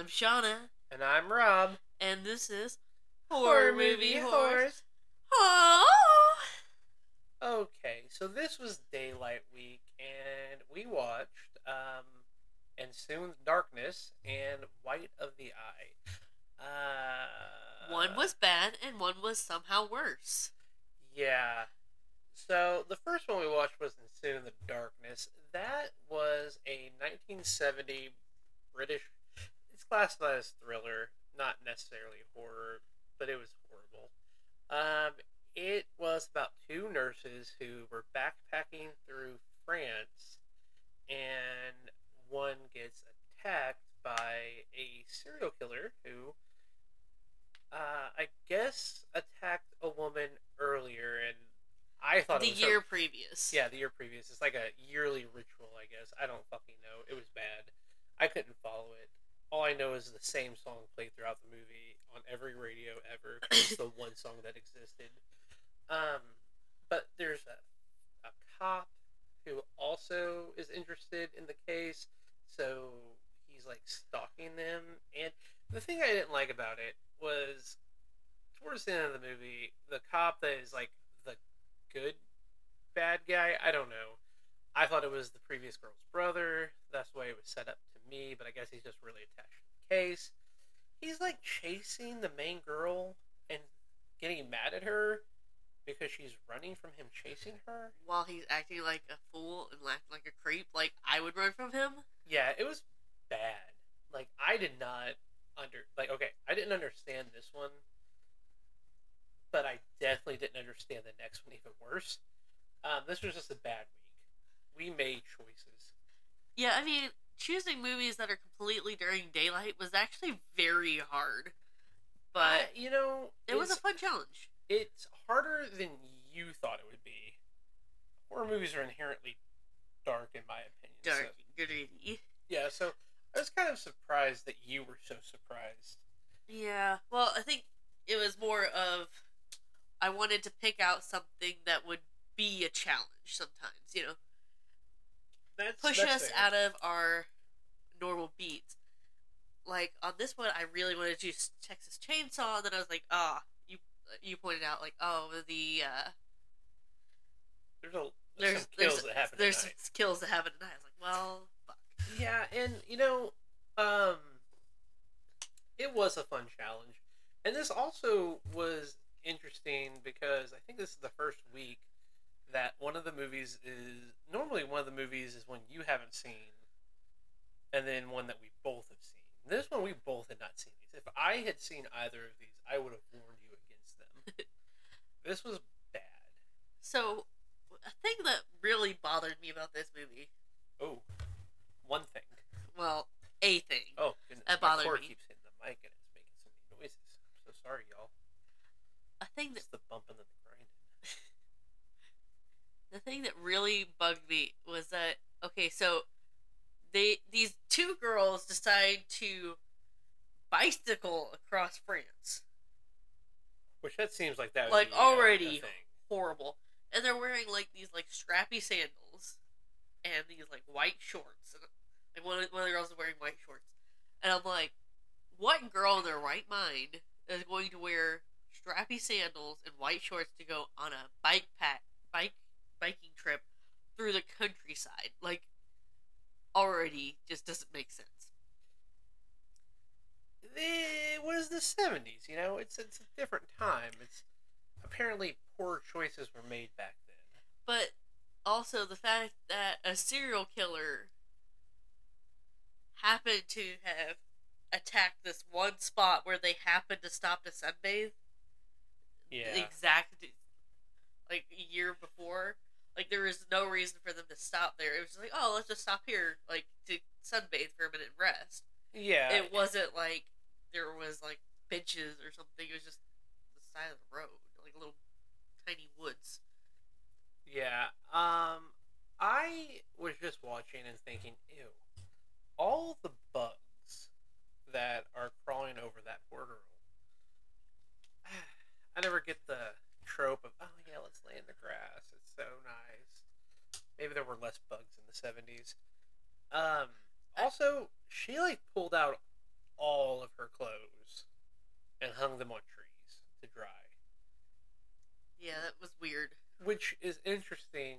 I'm Shauna. And I'm Rob. And this is Horror Movie Horse. Oh. Okay, so this was Daylight Week, and we watched And Soon the Darkness and White of the Eye. One was bad, and one was somehow worse. Yeah. So, the first one we watched was And Soon the Darkness. That was a 1970 British... It's classified as thriller, not necessarily horror, but it was horrible. It was about two nurses who were backpacking through France, and one gets attacked by a serial killer who... I guess attacked a woman earlier, and I thought the year previous. Yeah, the year previous. It's like a yearly ritual, I guess. I don't fucking know. It was bad. I couldn't follow it. All I know is the same song played throughout the movie on every radio ever. It's the one song that existed. But there's a cop who also is interested in the case, so he's like stalking them. And the thing I didn't like about it was towards the end of the movie, the cop that is like the good bad guy, I don't know. I thought it was the previous girl's brother. That's the way it was set up to me, but I guess he's just really attached to the case. He's like chasing the main girl and getting mad at her because she's running from him chasing her. While he's acting like a fool and acting like a creep, like I would run from him. Yeah, it was bad. Like I did not I didn't understand this one, but I definitely didn't understand the next one even worse. This was just a bad week. We made choices. Yeah, I mean, choosing movies that are completely during daylight was actually very hard. But, it was a fun challenge. It's harder than you thought it would be. Horror movies are inherently dark, in my opinion. Dark, so. Gritty. Yeah, so... I was kind of surprised that you were so surprised. Yeah. Well, I think it was more of I wanted to pick out something that would be a challenge sometimes, Push us out of our normal beats. Like, on this one, I really wanted to choose Texas Chainsaw, and then I was like, you pointed out, like, There's kills that happen tonight. I was like, well... Yeah, and, it was a fun challenge. And this also was interesting because I think this is the first week that normally one of the movies is one you haven't seen and then one that we both have seen. This one we both had not seen. If I had seen either of these, I would have warned you against them. This was bad. So, a thing that really bothered me about this movie... Oh. One thing. Well, a thing. Oh, goodness. That bothered me. My cord keeps hitting the mic and it's making so many noises. I'm so sorry, y'all. Just the bumping and the grinding. The thing that really bugged me was that, okay, so these two girls decide to bicycle across France. Which that seems like that would be already horrible. And they're wearing these strappy sandals and these white shorts. And one of the girls is wearing white shorts. And I'm like, what girl in their right mind is going to wear strappy sandals and white shorts to go on a biking trip through the countryside? Like, already just doesn't make sense. It was the 70s, It's a different time. It's apparently poor choices were made back then. But also the fact that a serial killer happened to have attacked this one spot where they happened to stop to sunbathe. Yeah. Exactly. A year before. There was no reason for them to stop there. It was just let's just stop here, to sunbathe for a minute and rest. Yeah. It wasn't there was, benches or something. It was just the side of the road. Little tiny woods. Yeah. I was just watching and thinking, ew. All the bugs that are crawling over that poor girl. I never get the trope of, oh yeah, let's lay in the grass. It's so nice. Maybe there were less bugs in the 70s. Also, she pulled out all of her clothes and hung them on trees to dry. Yeah, that was weird. Which is interesting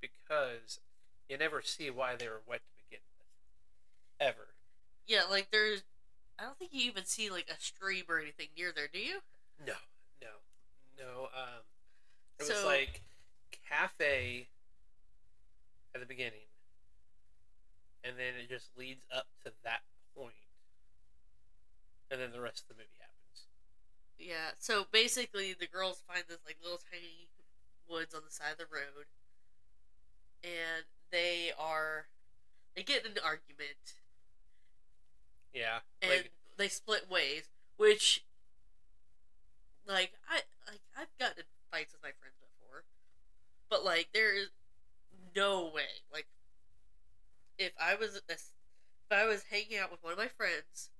because you never see why they were wet to begin with. Ever. Yeah, like there's... I don't think you even see like a stream or anything near there, do you? No. It was like cafe at the beginning. And then it just leads up to that point. And then the rest of the movie happens. Yeah, so basically the girls find this like little tiny woods on the side of the road. And they get in an argument. Yeah. And like, they split ways, which I've gotten in fights with my friends before. But like there is no way. Like if I was hanging out with one of my friends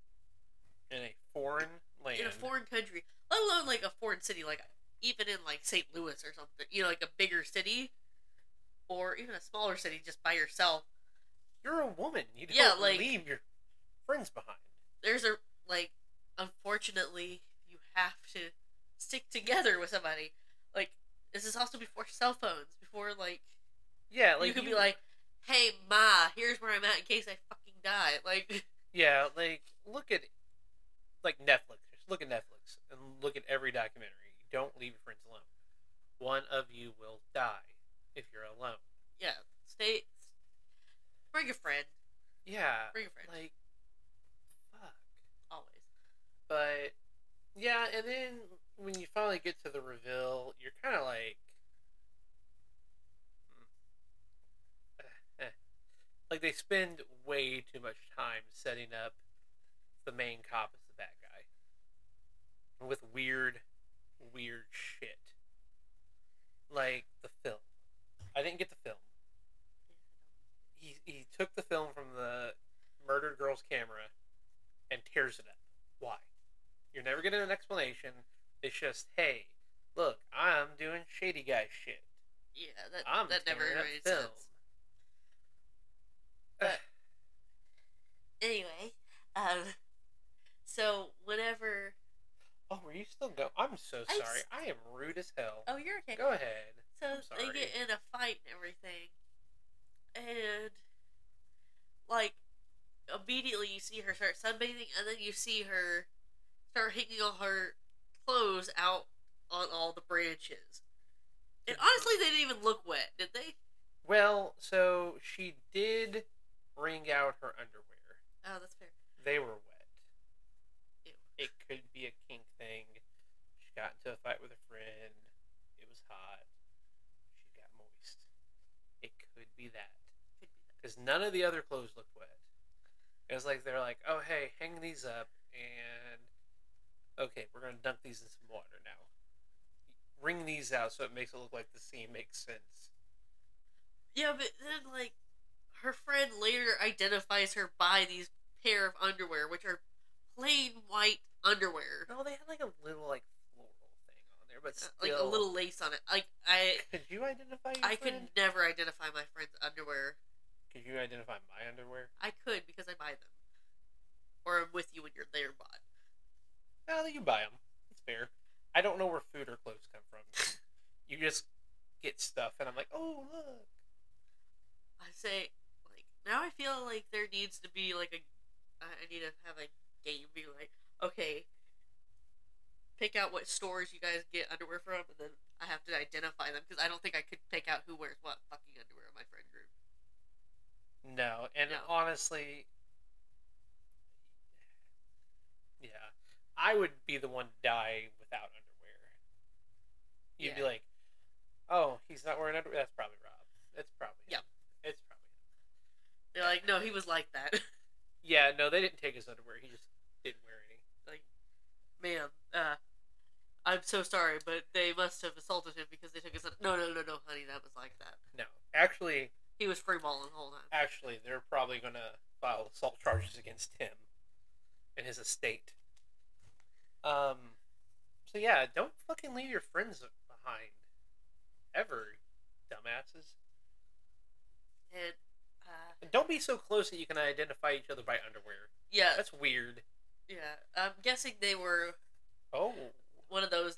in a foreign land, in a foreign country, let alone like a foreign city, like even in like St. Louis or something, you know, like a bigger city or even a smaller city just by yourself. You're a woman. You don't leave your friends behind. There's a unfortunately you have to stick together with somebody. Like this is also before cell phones, before you could be like, hey ma, here's where I'm at in case I fucking die. Like yeah, like look at Netflix. Just look at Netflix and look at every documentary. You don't leave your friends alone. One of you will die if you're alone. Yeah. Bring a friend. Yeah. Bring a friend. Like fuck. Always. But yeah, and then when you finally get to the reveal, you're kinda like like, they spend way too much time setting up the main cop as the bad guy. With weird shit. Like, the film. I didn't get the film. He took the film from the murdered girl's camera and tears it up. Why? You're never getting an explanation. It's just, hey, look, I'm doing shady guy shit. Yeah, that never made sense. But anyway, so whenever... Oh, were you still going? I'm so sorry. I am rude as hell. Oh, you're okay. Go ahead. So they get in a fight and everything. And, immediately you see her start sunbathing, and then you see her start hanging all her clothes out on all the branches. And honestly, they didn't even look wet, did they? Well, so she did... wring out her underwear. Oh, that's fair. They were wet. Ew. It could be a kink thing. She got into a fight with a friend. It was hot. She got moist. It could be that. Because none of the other clothes looked wet. It was like, they're like, oh, hey, hang these up, and okay, we're going to dunk these in some water now. Wring these out so it makes it look like the scene makes sense. Yeah, but then, her friend later identifies her by these pair of underwear, which are plain white underwear. No, they had a little floral thing on there, but still... a little lace on it. Could you identify your friend? Could never identify my friend's underwear. Could you identify my underwear? I could, because I buy them. Or I'm with you when you're there, bud. No, you buy them. It's fair. I don't know where food or clothes come from. You just get stuff, and I'm like, oh, look. I say... now I feel like there needs to be I need to have a game be okay, pick out what stores you guys get underwear from, and then I have to identify them, because I don't think I could pick out who wears what fucking underwear in my friend group. No, and honestly, yeah, I would be the one to die without underwear. You'd be like, oh, he's not wearing underwear? That's probably Rob. That's probably him. Yeah. It's probably... They're like, no, he was like that. Yeah, no, they didn't take his underwear. He just didn't wear any. Ma'am, I'm so sorry, but they must have assaulted him because they took his underwear. No, honey, that was like that. No, actually... He was free-balling the whole time. Actually, they're probably going to file assault charges against him and his estate. So yeah, don't fucking leave your friends behind. Ever, dumbasses. And don't be so close that you can identify each other by underwear. Yeah. That's weird. Yeah, I'm guessing they were one of those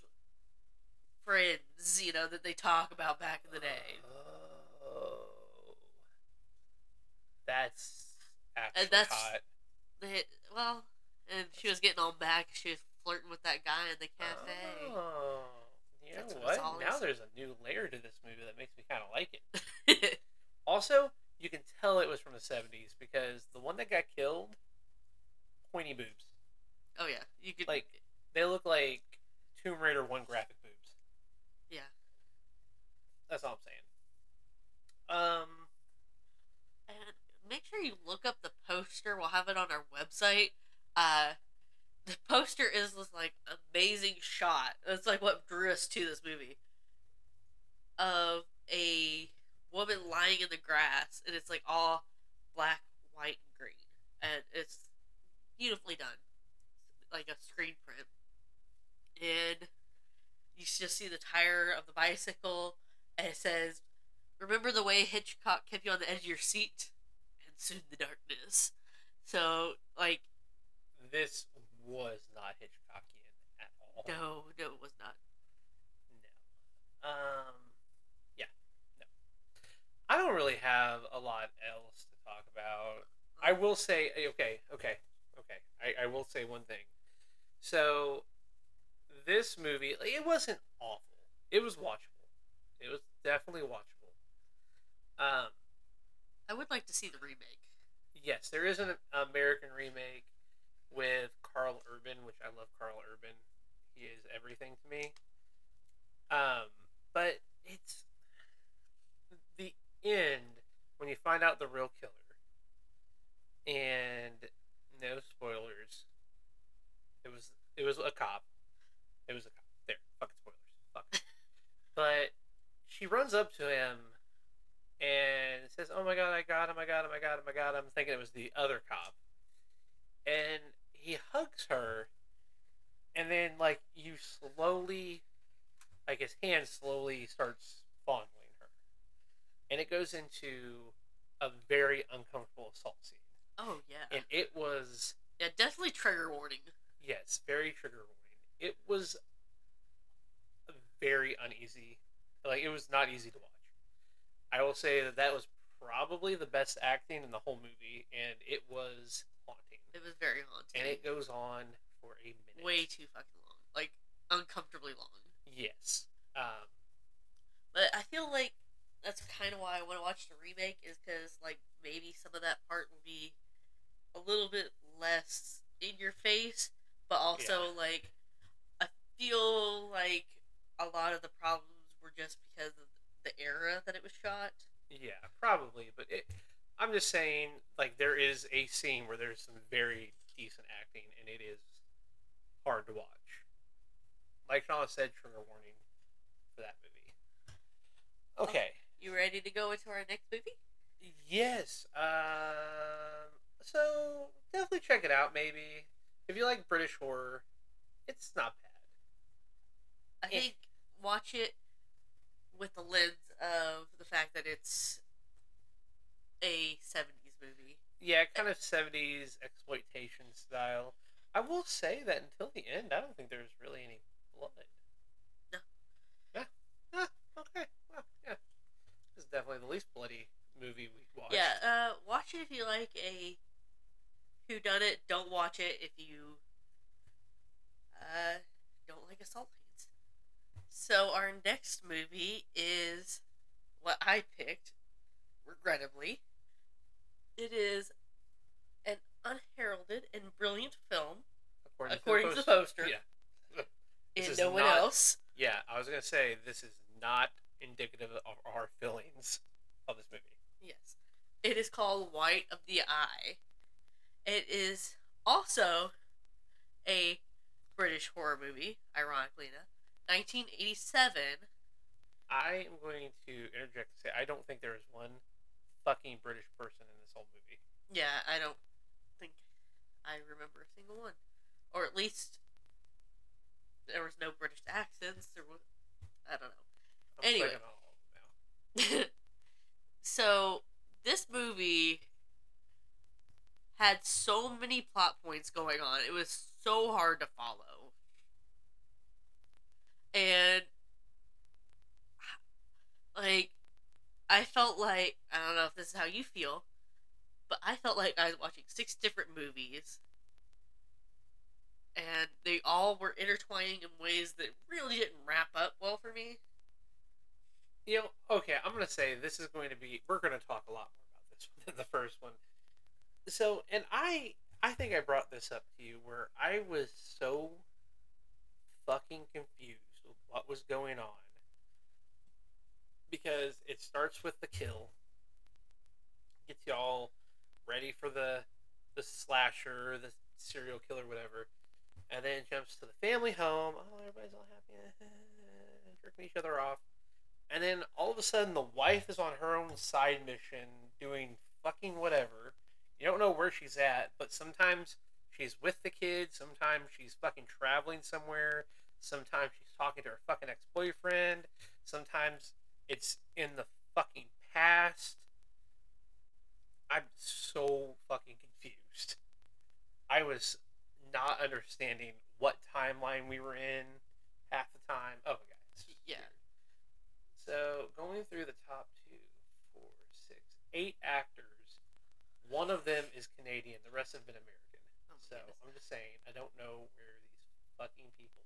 friends, you know, that they talk about back in the day. Oh. That's actually hot. Well, and she was getting all back. She was flirting with that guy in the cafe. Oh, you know what? Now there's a new layer to this movie that makes me kind of like it. Also, you can tell it was from the 70s because the one that got killed, pointy boobs. Oh, yeah. You could like they look like Tomb Raider 1 graphic boobs. Yeah. That's all I'm saying. And make sure you look up the poster. We'll have it on our website. The poster is this, like, amazing shot. It's, like, what drew us to this movie. Of a woman lying in the grass, and it's, like, all black, white, and green. And it's beautifully done. Like a screen print. And you just see the tire of the bicycle, and it says, "Remember the way Hitchcock kept you on the edge of your seat? And soon the darkness." So, like, this was not Hitchcockian at all. No, it was not. No. Yeah. No. I don't really have a lot else to talk about. I will say, okay. I will say one thing. So, this movie, it wasn't awful. It was watchable. It was definitely watchable. I would like to see the remake. Yes, there is an American remake with Karl Urban, which I love Karl Urban. He is everything to me. But it's the end when you find out the real killer. And no spoilers. It was a cop. It was a cop. There. Fucking spoilers. Fuck. But she runs up to him and says, "Oh my god, I got him, I got him, I got him, I got him." I'm thinking it was the other cop. And he hugs her, and then, like, you slowly, like, his hand slowly starts fondling her. And it goes into a very uncomfortable assault scene. Oh, yeah. And it was... Yeah, definitely trigger warning. Yes, very trigger warning. It was very uneasy. Like, it was not easy to watch. I will say that was probably the best acting in the whole movie, and it was... It was very haunting. And it goes on for a minute. Way too fucking long. Like, uncomfortably long. Yes. But I feel like that's kind of why I want to watch the remake, is because, like, maybe some of that part will be a little bit less in your face, but also, like, I feel like a lot of the problems were just because of the era that it was shot. Yeah, probably, but I'm just saying, like, there is a scene where there's some very decent acting, and it is hard to watch. Like Sean said, trigger warning for that movie. Okay. You ready to go into our next movie? Yes. So, definitely check it out, maybe. If you like British horror, it's not bad. I think watch it with the lens of the fact that it's a 70s movie. Yeah, kind of 70s exploitation style. I will say that until the end, I don't think there's really any blood. No. Yeah. Okay. Well, yeah. This is definitely the least bloody movie we've watched. Yeah, watch it if you like a whodunit. Don't watch it if you don't like assault scenes. So our next movie is what I picked, regrettably. It is an unheralded and brilliant film, according to the poster. Yeah. And no one else. Yeah, I was going to say, this is not indicative of our feelings of this movie. Yes. It is called White of the Eye. It is also a British horror movie, ironically enough. 1987. I am going to interject and say, I don't think there is one fucking British person in this whole movie. Yeah, I don't think I remember a single one. Or at least there was no British accents. There was, I don't know. I'm anyway. All now. So, this movie had so many plot points going on. It was so hard to follow. And, like, I felt like, I don't know if this is how you feel, but I felt like I was watching 6 different movies. And they all were intertwining in ways that really didn't wrap up well for me. You know, okay, I'm going to say this is going to be... We're going to talk a lot more about this one than the first one. So, and I think I brought this up to you where I was so fucking confused with what was going on. Because it starts with the kill. Gets y'all ready for the slasher, the serial killer, whatever. And then jumps to the family home. Oh, everybody's all happy. Jerking each other off. And then all of a sudden, the wife is on her own side mission doing fucking whatever. You don't know where she's at, but sometimes she's with the kids. Sometimes she's fucking traveling somewhere. Sometimes she's talking to her fucking ex-boyfriend. Sometimes it's in the fucking past. I'm so fucking confused. I was not understanding what timeline we were in half the time. Oh, guys. Yeah. So, going through the top 8 actors. One of them is Canadian. The rest have been American. Oh, so, goodness. I'm just saying, I don't know where these fucking people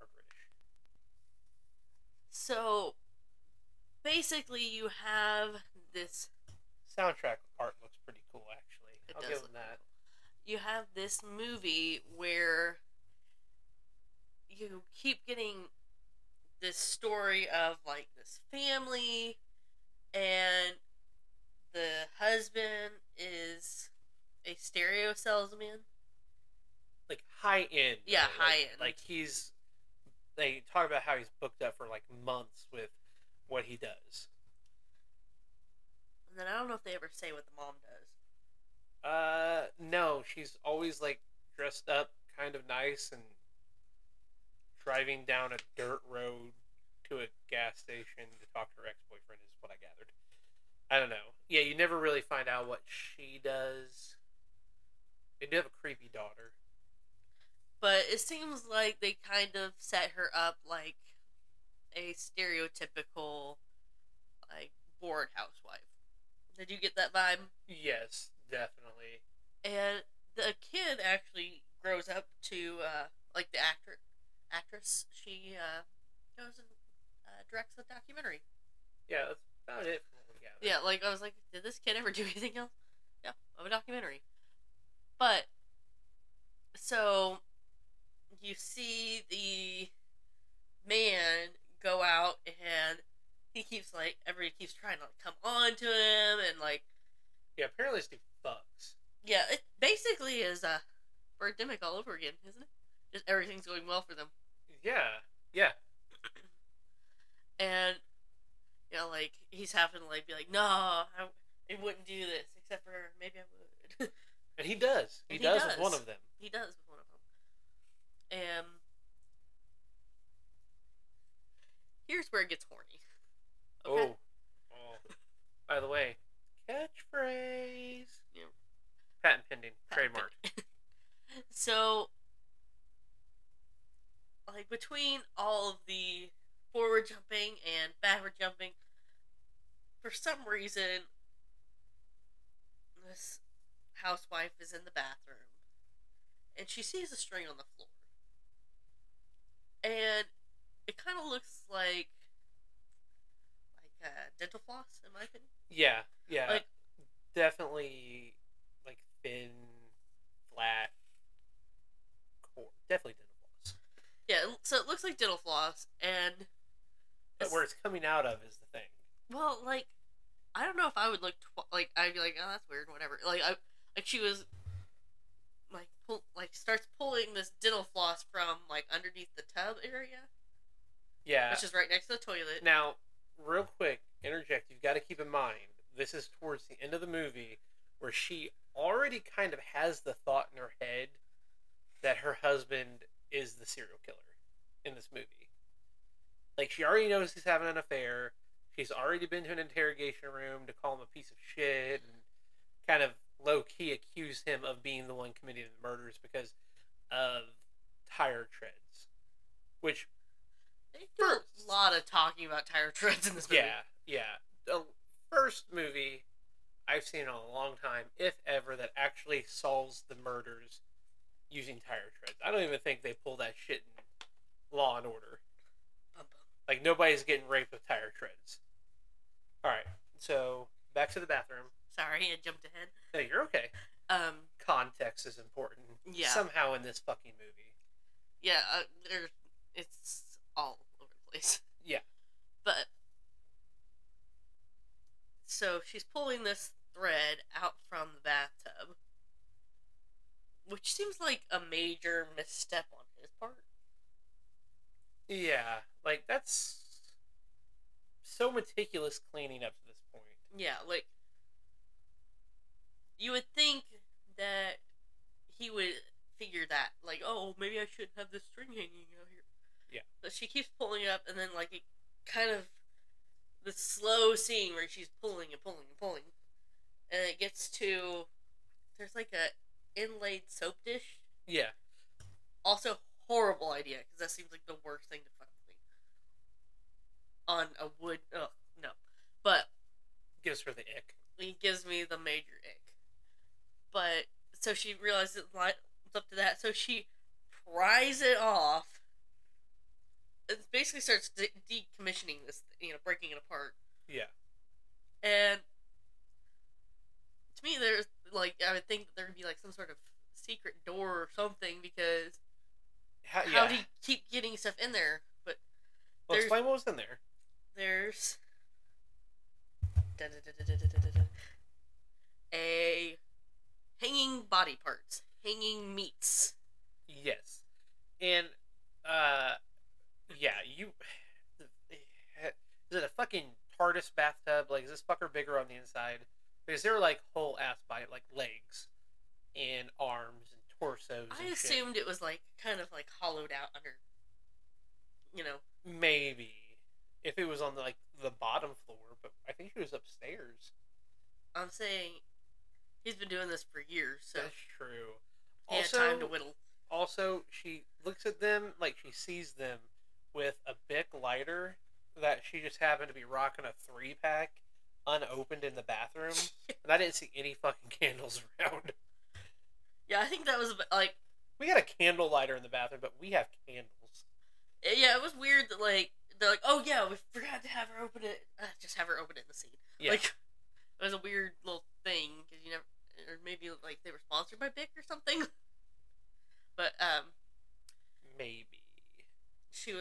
are British. So, basically, you have this... Soundtrack art looks pretty cool, actually. I'll give them that. You have this movie where you keep getting... this story of, like, this family, and the husband is a stereo salesman. Like, high-end. Yeah, right? High-end. Like, he's... They talk about how he's booked up for, like, months with what he does. And then I don't know if they ever say what the mom does. No. She's always, like, dressed up kind of nice and driving down a dirt road to a gas station to talk to her ex-boyfriend is what I gathered. I don't know. Yeah, you never really find out what she does. They do have a creepy daughter. But it seems like they kind of set her up like a stereotypical, like, bored housewife. Did you get that vibe? Yes, definitely. And the kid actually grows up to, like, the actress, she goes and directs a documentary. Yeah, that's about it. Yeah, like, I was like, did this kid ever do anything else? No, of a documentary. But, so, you see the man go out, and he keeps, like, everybody keeps trying to, like, come on to him, and, like... Yeah, apparently it's the fucks. Yeah, it basically is a Birdemic all over again, isn't it? Just everything's going well for them. Yeah. And, you know, like, he's having to, like, be like, no, I wouldn't do this, except for maybe I would. And he does. He does with one of them. He does with one of them. And here's where it gets horny. Okay? Oh. By the way, catchphrase. Yeah. Patent pending. Trademarked. So... like, between all of the forward jumping and backward jumping, for some reason, this housewife is in the bathroom, and she sees a string on the floor. And it kind of looks like dental floss, in my opinion. Yeah. Like, definitely, like, thin, flat, core. Definitely dental. Yeah, so it looks like dental floss, and... But where it's coming out of is the thing. Well, like, I don't know if I would look... I'd be like, oh, that's weird, whatever. Like, she was... like, starts pulling this dental floss from, like, underneath the tub area. Yeah. Which is right next to the toilet. Now, real quick, interject, you've got to keep in mind, this is towards the end of the movie, where she already kind of has the thought in her head that her husband... is the serial killer in this movie. Like, she already knows he's having an affair. She's already been to an interrogation room to call him a piece of shit and kind of low-key accuse him of being the one committing the murders because of tire treads. Which... They do a lot of talking about tire treads in this movie. Yeah. The first movie I've seen in a long time, if ever, that actually solves the murders using tire treads. I don't even think they pull that shit in Law and Order. Like, nobody's getting raped with tire treads. Alright, so, back to the bathroom. Sorry, I jumped ahead. No, you're okay. Context is important. Yeah. Somehow in this fucking movie. Yeah, it's all over the place. Yeah. But, so she's pulling this thread out from the bathtub, which seems like a major misstep on his part. Yeah, like, that's so meticulous cleaning up to this point. Yeah, like, you would think that he would figure that, like, oh, maybe I shouldn't have this string hanging out here. Yeah. But she keeps pulling it up, and then, like, it kind of, the slow scene where she's pulling and pulling and pulling, and it gets to, there's like a inlaid soap dish. Yeah. Also, horrible idea, because that seems like the worst thing to fucking clean. On a wood... Oh, no. But... Gives her the ick. It gives me the major ick. But, so she realizes it lines up to that, so she pries it off and basically starts decommissioning this, breaking it apart. Yeah. And to me, there's, like, I would think there would be, like, some sort of secret door or something, because How do you keep getting stuff in there? But explain what was in there. There's a hanging body parts, hanging meats. Yes, and is it a fucking TARDIS bathtub? Like, is this fucker bigger on the inside? Because there were like whole ass body, like legs and arms. Torsos I assumed shit. It was like kind of like hollowed out under, Maybe if it was on the bottom floor, but I think she was upstairs. I'm saying he's been doing this for years, so that's true. He also had time to whittle. Also, she looks at them like she sees them with a Bic lighter that she just happened to be rocking a 3-pack unopened in the bathroom, and I didn't see any fucking candles around. Yeah, I think that was, like... We got a candle lighter in the bathroom, but we have candles. Yeah, it was weird that, like... They're like, oh, yeah, we forgot to have her open it. Just have her open it in the scene. Yeah. Like, it was a weird little thing, because you never... Or maybe, like, they were sponsored by Bic or something. But, maybe. She,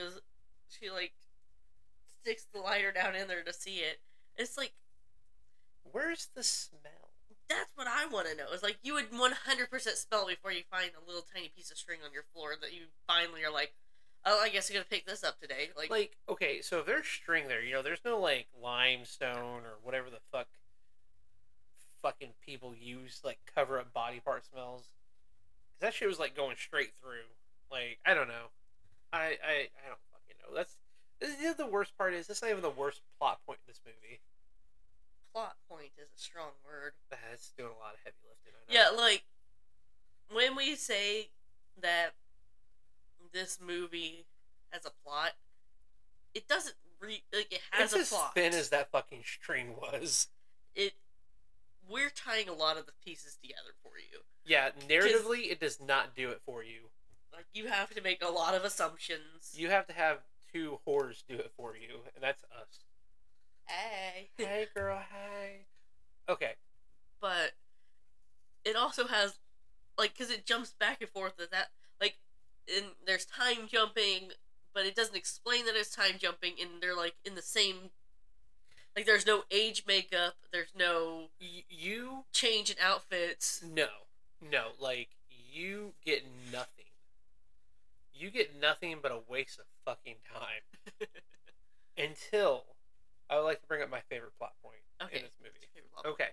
like, sticks the lighter down in there to see it. It's like... Where's the smell? That's what I want to know. It's like, you would 100% smell before you find a little tiny piece of string on your floor that you finally are like, oh, I guess I'm going to pick this up today. Like, okay, so if there's string there, there's no, like, limestone or whatever the fuck fucking people use, like, cover up body part smells. Because that shit was, like, going straight through. Like, I don't know. I don't fucking know. The worst part is, that's not even the worst plot point in this movie. Plot point is a strong word. That's doing a lot of heavy lifting, I know. Yeah, like, when we say that this movie has a plot, it doesn't it has a plot. It's as thin as that fucking string was. We're tying a lot of the pieces together for you. Yeah, narratively, it does not do it for you. Like, you have to make a lot of assumptions. You have to have two whores do it for you, and that's us. Hey girl, hey. Okay. But it also has, like, because it jumps back and forth at that, like, and there's time jumping, but it doesn't explain that it's time jumping, and they're, like, in the same, like, there's no age makeup, there's no you change in outfits. No, like, you get nothing. You get nothing but a waste of fucking time. Until... I would like to bring up my favorite plot point in this movie. Okay,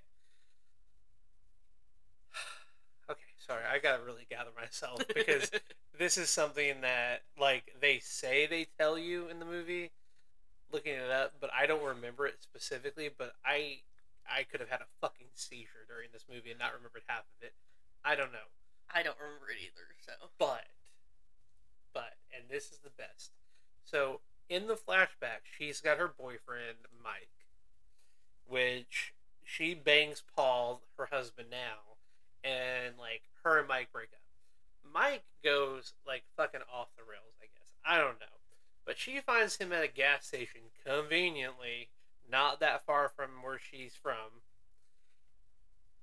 sorry. I gotta really gather myself, because this is something that, like, they say they tell you in the movie, looking it up, but I don't remember it specifically, but I I could have had a fucking seizure during this movie and not remembered half of it. I don't know. I don't remember it either, so. But, and this is the best. So, in the flashback, she's got her boyfriend, Mike, which she bangs Paul, her husband now, and, like, her and Mike break up. Mike goes, like, fucking off the rails, I guess. I don't know. But she finds him at a gas station, conveniently, not that far from where she's from.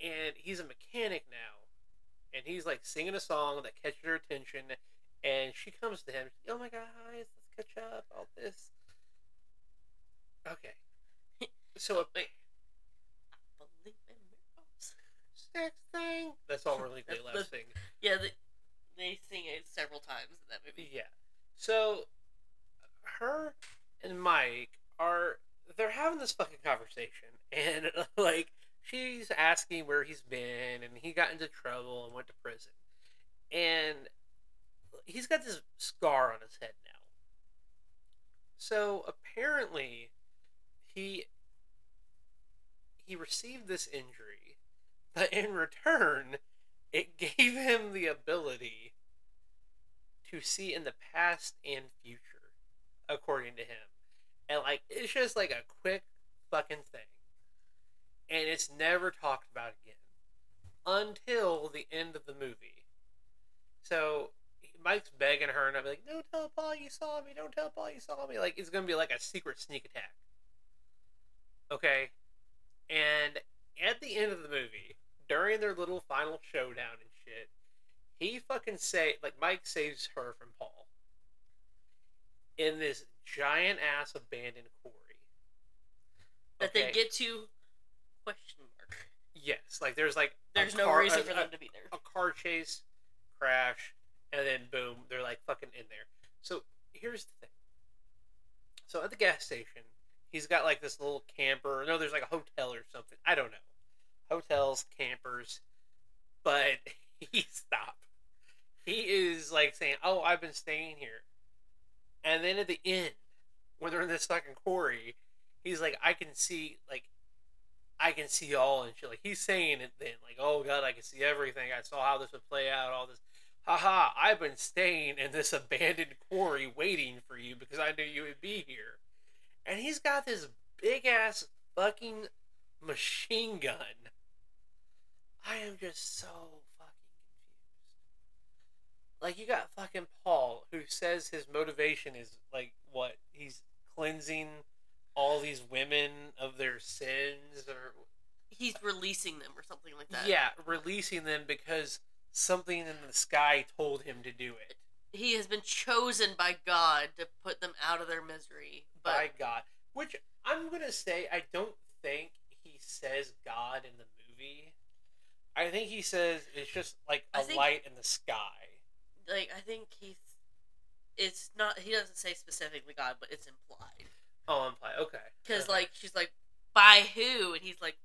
And he's a mechanic now. And he's, like, singing a song that catches her attention. And she comes to him. Oh, my God, let's catch up, all this. Okay. So, I believe in miracles. Sex thing. That's all Ripley Labs sing. Yeah, they sing it several times in that movie. Yeah. So, her and Mike are... They're having this fucking conversation. And, like... She's asking where he's been, and he got into trouble and went to prison. And he's got this scar on his head now. So, apparently, he received this injury, but in return, it gave him the ability to see in the past and future, according to him. And, like, it's just, like, a quick fucking thing. And it's never talked about again. Until the end of the movie. So, Mike's begging her, and I'm like, no, tell Paul you saw me, don't tell Paul you saw me. Like, it's gonna be like a secret sneak attack. Okay? And at the end of the movie, during their little final showdown and shit, he fucking Mike saves her from Paul. In this giant-ass abandoned quarry. Okay? That they get to... Question mark. Yes, like there's no reason for them to be there. A car chase, crash, and then boom, they're like fucking in there. So here's the thing. So at the gas station, he's got like this little camper. No, there's like a hotel or something. I don't know. Hotels, campers, but he stopped. He is like saying, "Oh, I've been staying here," and then at the end, when they're in this fucking quarry, he's like, "I can see like." I can see all and shit. Like, he's saying it then. Like, oh, God, I can see everything. I saw how this would play out, all this. Haha, I've been staying in this abandoned quarry waiting for you because I knew you would be here. And he's got this big-ass fucking machine gun. I am just so fucking confused. Like, you got fucking Paul, who says his motivation is, like, what? He's cleansing... all these women of their sins, or he's releasing them or something like that. Yeah, releasing them because something in the sky told him to do it. He has been chosen by God to put them out of their misery. But... By God. Which, I'm going to say, I don't think he says God in the movie. I think he says it's just like light in the sky. Like, I think it's not, he doesn't say specifically God, but it's implied. Oh, I'm playing. Okay. Because, like, she's like, by who? And he's like,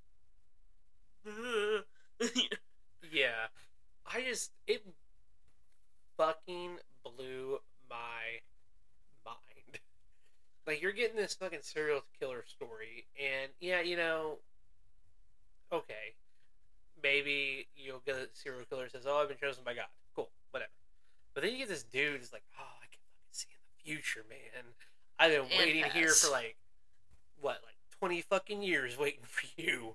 yeah. It fucking blew my mind. Like, you're getting this fucking serial killer story, and, yeah, you know, okay. Maybe you'll get a serial killer that says, oh, I've been chosen by God. Cool. Whatever. But then you get this dude who's like, oh, I can fucking see in the future, man. I've been waiting here for, like, what, like, 20 fucking years waiting for you.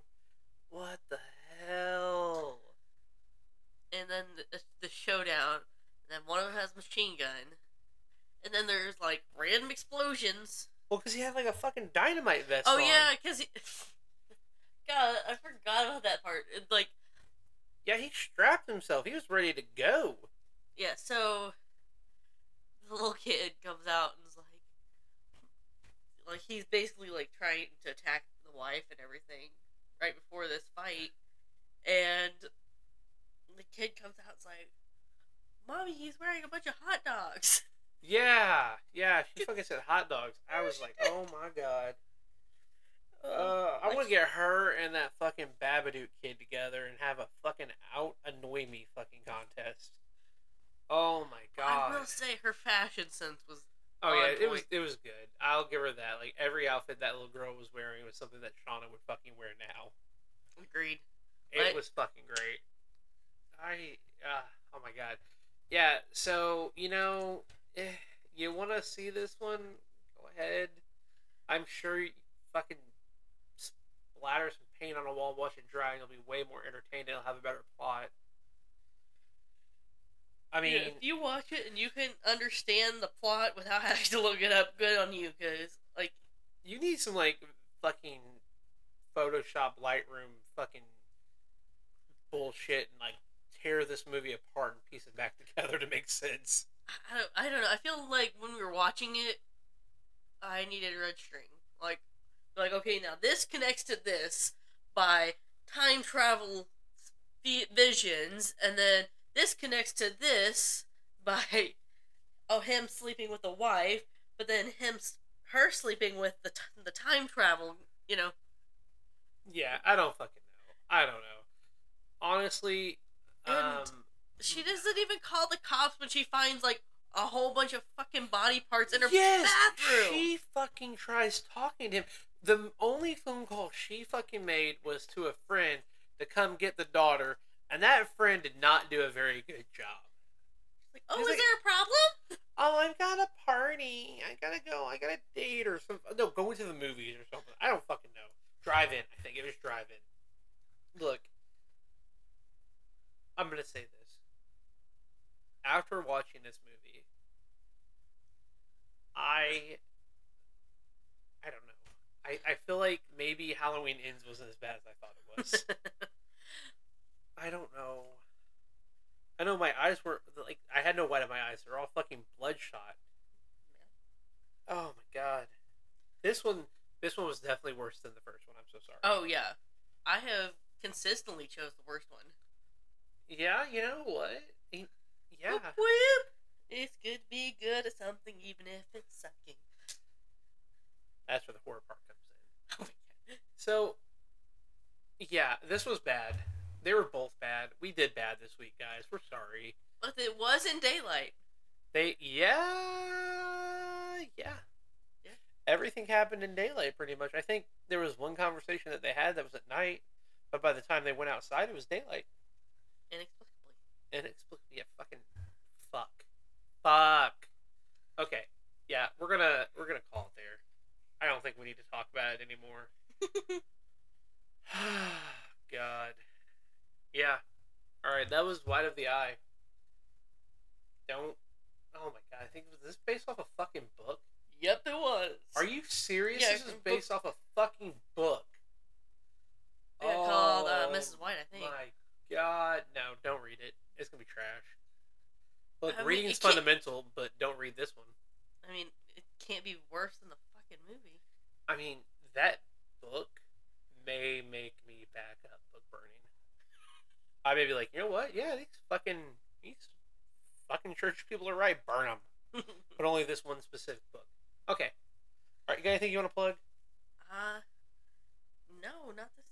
What the hell? And then the showdown, and then one of them has a machine gun, and then there's, like, random explosions. Well, because he had, like, a fucking dynamite vest on. Oh, yeah, because he... God, I forgot about that part. It's like... Yeah, he strapped himself. He was ready to go. Yeah, so... The little kid comes out and is like... Like, he's basically, like, trying to attack the wife and everything right before this fight. And the kid comes out and's like, Mommy, he's wearing a bunch of hot dogs. Yeah. She fucking said hot dogs. I was like, oh, my God. I want to get her and that fucking Babadook kid together and have a fucking out-annoy-me fucking contest. Oh, my God. I will say her fashion sense was... Oh yeah, it was good. I'll give her that. Like every outfit that little girl was wearing was something that Shauna would fucking wear now. Agreed. It was fucking great. Oh my god. Yeah, so, you know, if you want to see this one, go ahead. I'm sure you fucking splatter some paint on a wall, wash it dry, and you'll be way more entertained, and it'll have a better plot. I mean... Yeah, if you watch it and you can understand the plot without having to look it up, good on you, because, like... You need some, like, fucking Photoshop Lightroom fucking bullshit and, like, tear this movie apart and piece it back together to make sense. I don't know. I feel like when we were watching it, I needed a red string. Like okay, now this connects to this by time travel visions, and then this connects to this by him sleeping with the wife, but then her sleeping with the time travel. You know. Yeah, I don't fucking know. I don't know. Honestly. And she doesn't even call the cops when she finds, like, a whole bunch of fucking body parts in her bathroom. She fucking tries talking to him. The only phone call she fucking made was to a friend to come get the daughter, and that friend did not do a very good job. Like, oh, is there a problem? Oh, I've got a party. I gotta go. I got a date or something. No, going to the movies or something. I don't fucking know. Drive-in. I think it was drive-in. Look. I'm going to say this. After watching this movie, I don't know. I feel like maybe Halloween Ends wasn't as bad as I thought it was. I don't know. I know my eyes were, like, I had no white in my eyes. They're all fucking bloodshot. Yeah. Oh my god. This one was definitely worse than the first one. I'm so sorry. Oh yeah. I have consistently chose the worst one. Yeah, you know what? Yeah. Whoop, whoop. It could be good at something, even if it's sucking. That's where the horror part comes in. So, yeah, this was bad. They were both bad. We did bad this week, guys. We're sorry. But it was in daylight. Yeah. Everything happened in daylight, pretty much. I think there was one conversation that they had that was at night, but by the time they went outside, it was daylight. Inexplicably, yeah, fucking fuck. Okay, yeah, we're gonna call it there. I don't think we need to talk about it anymore. God, yeah. All right, that was White of the Eye. Don't. Oh my god, I think was this based off a fucking book. Yep, it was. Are you serious? Yeah, this is based off a fucking book. Yeah, called Mrs. White, I think. My god, no, don't read it. It's gonna be trash. Look, reading's fundamental, but don't read this one. I mean, it can't be worse than the fucking movie. I mean, that book may make me back up book burning. I may be like, you know what? Yeah, these fucking church people are right. Burn them. But only this one specific book. Okay. All right, you got anything you want to plug? No, not this.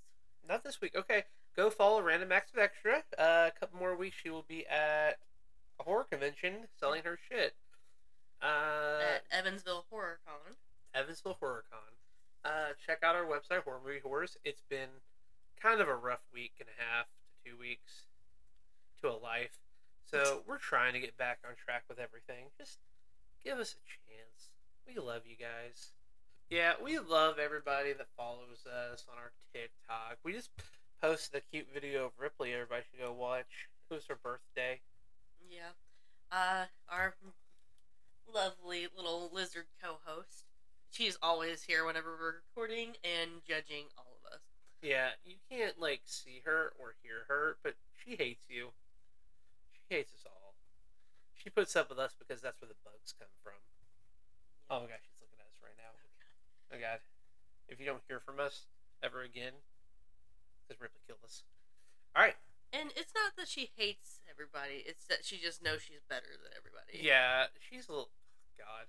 Not this week. Okay. Go follow Random Acts of Extra. A couple more weeks, she will be at a horror convention selling her shit. At Evansville HorrorCon. Check out our website, Horror Movie Horse. It's been kind of a rough week and a half to 2 weeks to a life. So we're trying to get back on track with everything. Just give us a chance. We love you guys. Yeah, we love everybody that follows us on our TikTok. We just... posted a cute video of Ripley everybody should go watch. It was her birthday. Yeah. Our lovely little lizard co-host. She's always here whenever we're recording and judging all of us. Yeah, you can't, like, see her or hear her, but she hates you. She hates us all. She puts up with us because that's where the bugs come from. Yeah. Oh my gosh, she's looking at us right now. Oh god. Oh god. If you don't hear from us ever again... Ripley killed us. Alright. And it's not that she hates everybody, it's that she just knows she's better than everybody. Yeah, she's a little... God.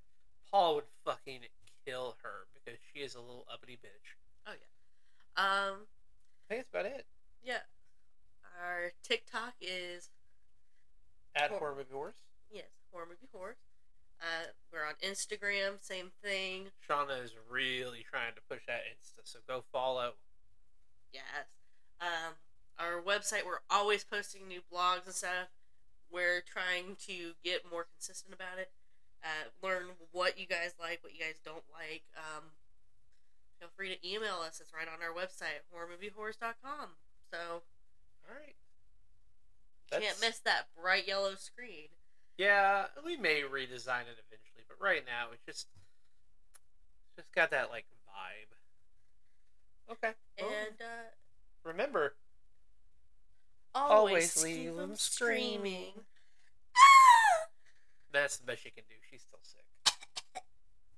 Paul would fucking kill her because she is a little uppity bitch. Oh, yeah. I think that's about it. Yeah. Our TikTok is... At Horror Movie Horse? Yes, Horror Movie Horse. We're on Instagram, same thing. Shauna is really trying to push that Insta, so go follow. Yes. Our website, we're always posting new blogs and stuff. We're trying to get more consistent about it. Learn what you guys like, what you guys don't like. Feel free to email us. It's right on our website, horrormoviehorse.com. So, all right. Can't miss that bright yellow screen. Yeah, we may redesign it eventually, but right now it's just got that like vibe. Okay. And remember, always leave them screaming. That's the best she can do. She's still sick.